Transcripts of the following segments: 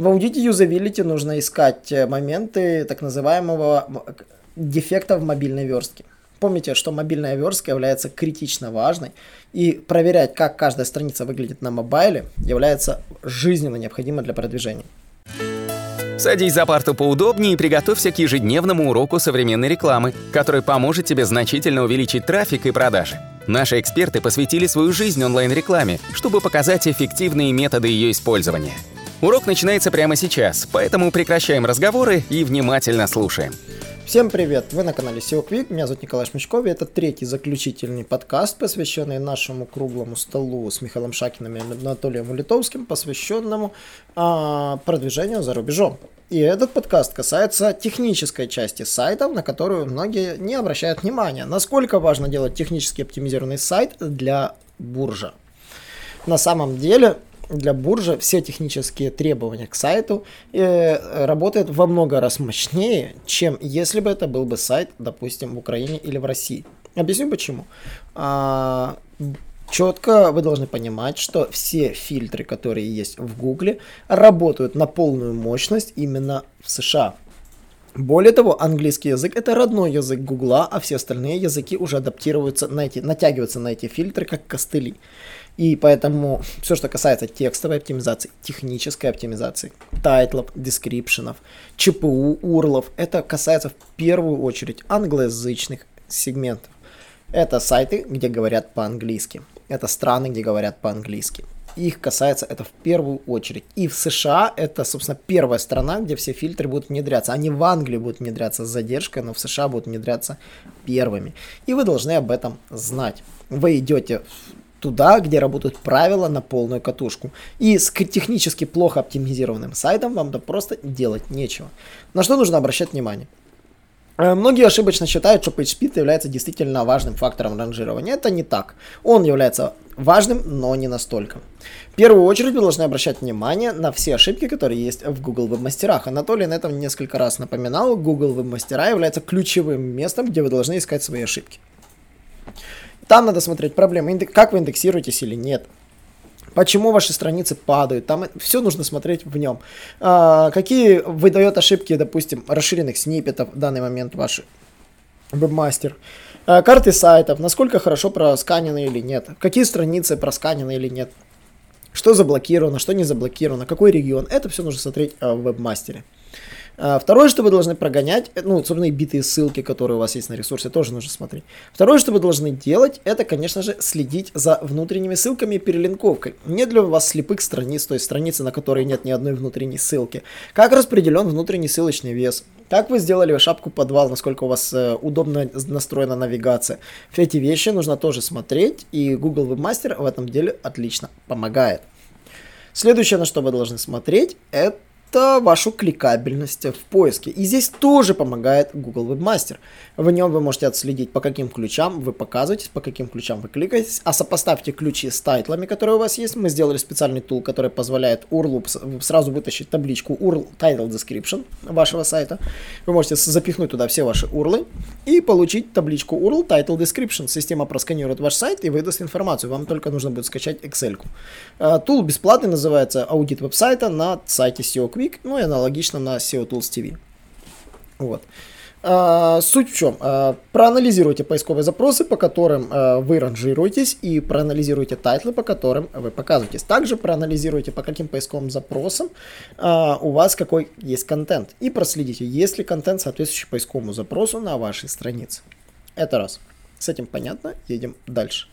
В аудите юзабилити нужно искать моменты так называемого дефекта в мобильной верстке. Помните, что мобильная верстка является критично важной, и проверять, как каждая страница выглядит на мобайле, является жизненно необходимо для продвижения. Садись за парту поудобнее и приготовься к ежедневному уроку современной рекламы, который поможет тебе значительно увеличить трафик и продажи. Наши эксперты посвятили свою жизнь онлайн-рекламе, чтобы показать эффективные методы ее использования. Урок начинается прямо сейчас, поэтому прекращаем разговоры и внимательно слушаем. Всем привет! Вы на канале SEO Quick, меня зовут Николай Шмичков, и это третий заключительный подкаст, посвященный нашему круглому столу с Михаилом Шакиным и Анатолием Литовским, посвященному продвижению за рубежом. И этот подкаст касается технической части сайтов, на которую многие не обращают внимания. Насколько важно делать технически оптимизированный сайт для буржа? На самом деле... Для буржа все технические требования к сайту работают во много раз мощнее, чем если бы это был бы сайт, допустим, в Украине или в России. Объясню почему. Четко вы должны понимать, что все фильтры, которые есть в Гугле, работают на полную мощность именно в США. Более того, английский язык – это родной язык Гугла, а все остальные языки уже адаптируются, натягиваются на эти фильтры как костыли. И поэтому все, что касается текстовой оптимизации, технической оптимизации, тайтлов, дескрипшенов, ЧПУ, урлов, это касается в первую очередь англоязычных сегментов. Это сайты, где говорят по-английски. Это страны, где говорят по-английски. Их касается это в первую очередь. И в США это, собственно, первая страна, где все фильтры будут внедряться. Они в Англии будут внедряться с задержкой, но в США будут внедряться первыми. И вы должны об этом знать. Вы идете туда, где работают правила на полную катушку. И с технически плохо оптимизированным сайтом вам-то просто делать нечего. На что нужно обращать внимание? Многие ошибочно считают, что PageSpeed является действительно важным фактором ранжирования. Это не так. Он является важным, но не настолько. В первую очередь вы должны обращать внимание на все ошибки, которые есть в Google Webmaster. Анатолий на этом несколько раз напоминал. Google Webmaster является ключевым местом, где вы должны искать свои ошибки. Там надо смотреть проблемы, как вы индексируетесь или нет. Почему ваши страницы падают, там все нужно смотреть в нем. Какие выдает ошибки, допустим, расширенных сниппетов в данный момент ваш вебмастер. Карты сайтов, насколько хорошо просканены или нет. Какие страницы просканены или нет. Что заблокировано, что не заблокировано, какой регион. Это все нужно смотреть в вебмастере. Второе, что вы должны прогонять, собственно, и битые ссылки, которые у вас есть на ресурсе, тоже нужно смотреть. Второе, что вы должны делать, это, конечно же, следить за внутренними ссылками и перелинковкой. Нет ли у вас слепых страниц, то есть страницы, на которой нет ни одной внутренней ссылки? Как распределен внутренний ссылочный вес? Как вы сделали шапку-подвал, насколько у вас удобно настроена навигация? Все эти вещи нужно тоже смотреть, и Google Webmaster в этом деле отлично помогает. Следующее, на что вы должны смотреть, это... вашу кликабельность в поиске. И здесь тоже помогает Google Webmaster. В нем вы можете отследить, по каким ключам вы показываетесь, по каким ключам вы кликаетесь, а сопоставьте ключи с тайтлами, которые у вас есть. Мы сделали специальный тул, который позволяет URL сразу вытащить табличку URL Title Description вашего сайта. Вы можете запихнуть туда все ваши URL и получить табличку URL Title Description. Система просканирует ваш сайт и выдаст информацию. Вам только нужно будет скачать Excel-ку. Тул бесплатный, называется «Аудит веб-сайта» на сайте SEO Quiz. И аналогично на SEO Tools TV. Вот. Суть в чем? Проанализируйте поисковые запросы, по которым вы ранжируетесь, и проанализируйте тайтлы, по которым вы показываетесь. Также проанализируйте, по каким поисковым запросам у вас какой есть контент. И проследите, есть ли контент, соответствующий поисковому запросу на вашей странице. Это раз. С этим понятно, едем дальше.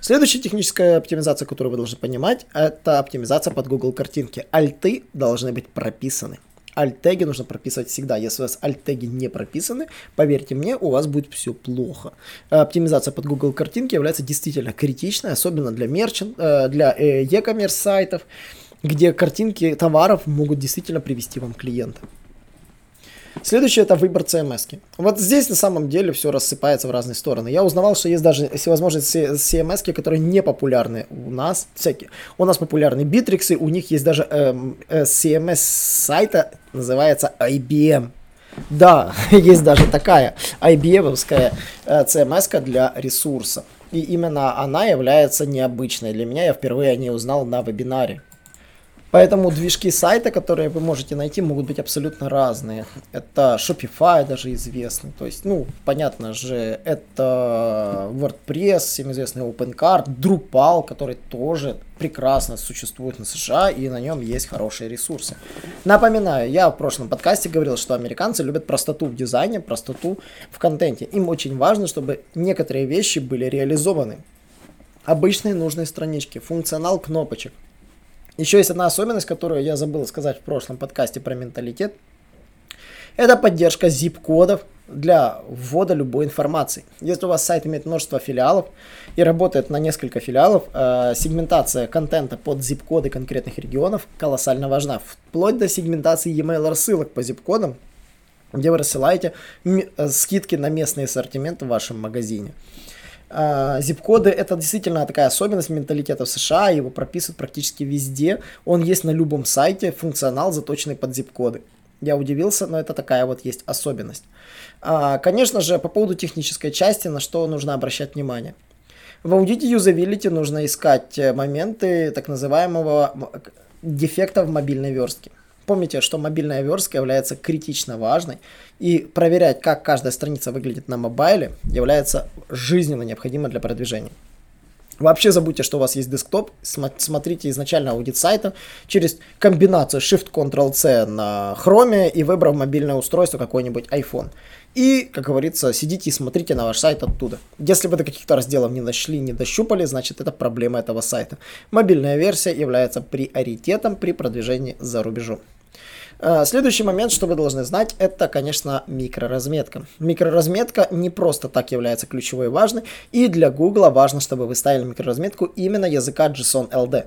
Следующая техническая оптимизация, которую вы должны понимать, это оптимизация под Google картинки. Альты должны быть прописаны. Альт-теги нужно прописывать всегда. Если у вас альт-теги не прописаны, поверьте мне, у вас будет все плохо. Оптимизация под Google картинки является действительно критичной, особенно для e-commerce сайтов, где картинки товаров могут действительно привести вам клиента. Следующее – это выбор CMS-ки. Вот здесь на самом деле все рассыпается в разные стороны. Я узнавал, что есть даже всевозможные CMS-ки, которые не популярны у нас. Всякие. У нас популярны битриксы, у них есть даже CMS-сайта, называется IBM. Да, есть даже такая IBM-овская CMS-ка для ресурса. И именно она является необычной для меня. Я впервые о ней узнал на вебинаре. Поэтому движки сайта, которые вы можете найти, могут быть абсолютно разные. Это Shopify даже известный, то есть, ну, понятно же, это WordPress, всем известный OpenCart, Drupal, который тоже прекрасно существует на США, и на нем есть хорошие ресурсы. Напоминаю, я в прошлом подкасте говорил, что американцы любят простоту в дизайне, простоту в контенте. Им очень важно, чтобы некоторые вещи были реализованы. Обычные нужные странички, функционал кнопочек. Еще есть одна особенность, которую я забыл сказать в прошлом подкасте про менталитет. Это поддержка zip-кодов для ввода любой информации. Если у вас сайт имеет множество филиалов и работает на несколько филиалов, сегментация контента под zip-коды конкретных регионов колоссально важна. Вплоть до сегментации e-mail рассылок по zip-кодам, где вы рассылаете скидки на местный ассортимент в вашем магазине. Зип-коды — это действительно такая особенность менталитета в США, его прописывают практически везде, он есть на любом сайте, функционал заточенный под зип-коды. Я удивился, но это такая вот есть особенность. Конечно же, по поводу технической части, на что нужно обращать внимание. В аудите юзабилити нужно искать моменты так называемого дефекта в мобильной верстке. Помните, что мобильная верстка является критично важной, и проверять, как каждая страница выглядит на мобайле, является жизненно необходимо для продвижения. Вообще забудьте, что у вас есть десктоп, смотрите изначально аудит сайта через комбинацию Shift-Ctrl-C на Chrome и выбрав мобильное устройство, какой-нибудь iPhone. И, как говорится, сидите и смотрите на ваш сайт оттуда. Если вы до каких-то разделов не нашли, не дощупали, значит это проблема этого сайта. Мобильная версия является приоритетом при продвижении за рубежом. Следующий момент, что вы должны знать, это, конечно, микроразметка. Микроразметка не просто так является ключевой и важной, и для Google важно, чтобы вы ставили микроразметку именно языка JSON-LD.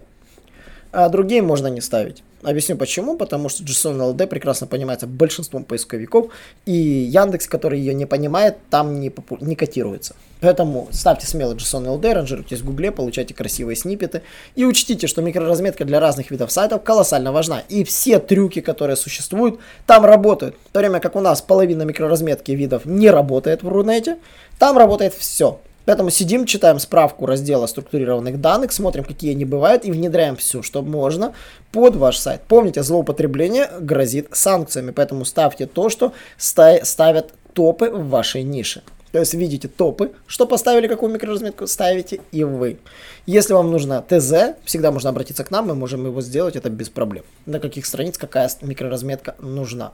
А другие можно не ставить. Объясню почему, потому что JSON-LD прекрасно понимается большинством поисковиков, и Яндекс, который ее не понимает, там не котируется. Поэтому ставьте смело JSON-LD, ранжируйтесь в Гугле, получайте красивые сниппеты, и учтите, что микроразметка для разных видов сайтов колоссально важна, и все трюки, которые существуют, там работают. В то время как у нас половина микроразметки видов не работает в Рунете, там работает все. Поэтому сидим, читаем справку раздела структурированных данных, смотрим, какие они бывают, и внедряем все, что можно под ваш сайт. Помните, злоупотребление грозит санкциями, поэтому ставьте то, что ставят топы в вашей нише. То есть видите топы, что поставили, какую микроразметку, ставите и вы. Если вам нужно ТЗ, всегда можно обратиться к нам, мы можем его сделать, это без проблем. На каких страниц какая микроразметка нужна.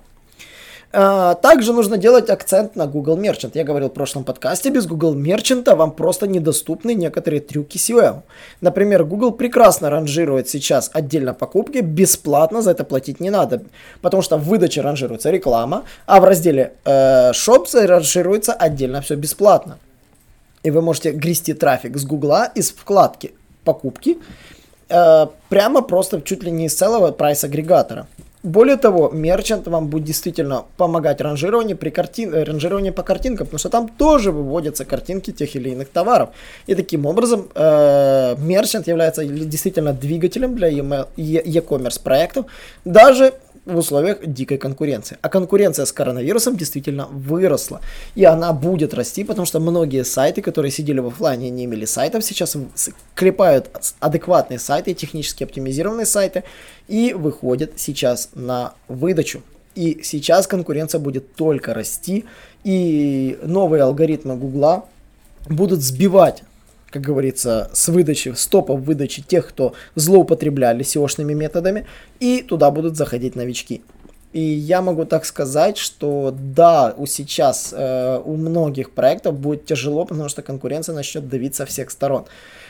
Также нужно делать акцент на Google Merchant. Я говорил в прошлом подкасте, без Google Merchant вам просто недоступны некоторые трюки SEO. Например, Google прекрасно ранжирует сейчас отдельно покупки, бесплатно за это платить не надо, потому что в выдаче ранжируется реклама, а в разделе Shops ранжируется отдельно все бесплатно. И вы можете грести трафик с Google из вкладки покупки, прямо просто чуть ли не из целого прайс-агрегатора. Более того, Merchant вам будет действительно помогать ранжирование по картинкам, потому что там тоже выводятся картинки тех или иных товаров. И таким образом Merchant является действительно двигателем для e-commerce проектов, даже в условиях дикой конкуренции. А конкуренция с коронавирусом действительно выросла. И она будет расти, потому что многие сайты, которые сидели в офлайне и не имели сайтов, сейчас клепают адекватные сайты, технически оптимизированные сайты и выходят сейчас на выдачу. И сейчас конкуренция будет только расти, и новые алгоритмы Гугла будут сбивать, как говорится, с выдачи, с топов выдачи тех, кто злоупотребляли SEO-шными методами, и туда будут заходить новички. И я могу так сказать, что да, сейчас у многих проектов будет тяжело, потому что конкуренция начнет давить со всех сторон.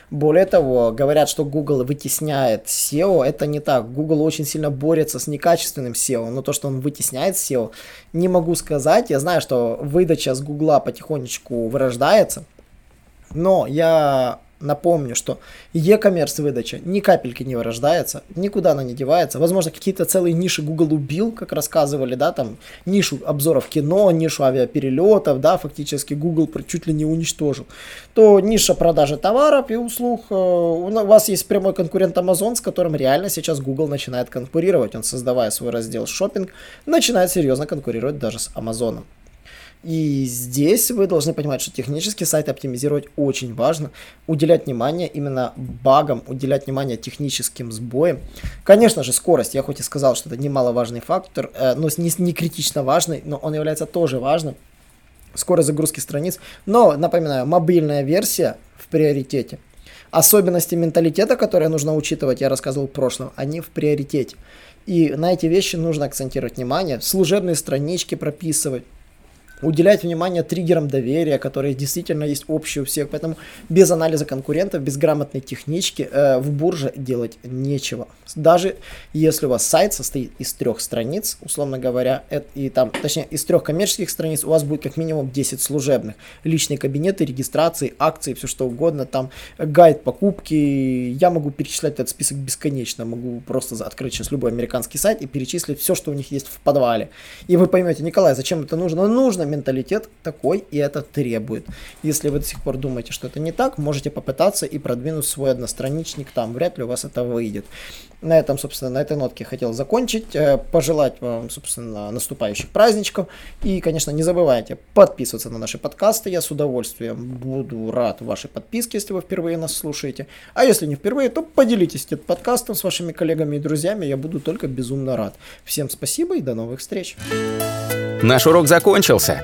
Более того, говорят, что Google вытесняет SEO, это не так. Google очень сильно борется с некачественным SEO, но то, что он вытесняет SEO, не могу сказать. Я знаю, что выдача с Google потихонечку вырождается. Но я напомню, что e-commerce выдача ни капельки не вырождается, никуда она не девается. Возможно, какие-то целые ниши Google убил, как рассказывали, да, там нишу обзоров кино, нишу авиаперелетов, да, фактически Google чуть ли не уничтожил. То ниша продажи товаров и услуг, у вас есть прямой конкурент Amazon, с которым реально сейчас Google начинает конкурировать. Он, создавая свой раздел шоппинг, начинает серьезно конкурировать даже с Amazon. И здесь вы должны понимать, что технически сайты оптимизировать очень важно. Уделять внимание именно багам, уделять внимание техническим сбоям. Конечно же, скорость. Я хоть и сказал, что это немаловажный фактор, но не критично важный, но он является тоже важным. Скорость загрузки страниц. Но, напоминаю, мобильная версия в приоритете. Особенности менталитета, которые нужно учитывать, я рассказывал в прошлом, они в приоритете. И на эти вещи нужно акцентировать внимание. Служебные странички прописывать. Уделять внимание триггерам доверия, которые действительно есть общие у всех. Поэтому без анализа конкурентов, без грамотной технички в бурже делать нечего. Даже если у вас сайт состоит из 3 страниц, условно говоря, и там, точнее, из 3 коммерческих страниц, у вас будет как минимум 10 служебных. Личные кабинеты, регистрации, акции, все что угодно. Там гайд покупки. Я могу перечислять этот список бесконечно. Могу просто открыть сейчас любой американский сайт и перечислить все, что у них есть в подвале. И вы поймете, Николай, зачем это нужно? Нужно. Менталитет такой, и это требует. Если вы до сих пор думаете, что это не так, можете попытаться и продвинуть свой одностраничник там. Вряд ли у вас это выйдет. На этом, собственно, на этой нотке хотел закончить. Пожелать вам, собственно, наступающих праздничков. И, конечно, не забывайте подписываться на наши подкасты. Я с удовольствием буду рад вашей подписке, если вы впервые нас слушаете. А если не впервые, то поделитесь этим подкастом с вашими коллегами и друзьями. Я буду только безумно рад. Всем спасибо и до новых встреч. Наш урок закончился,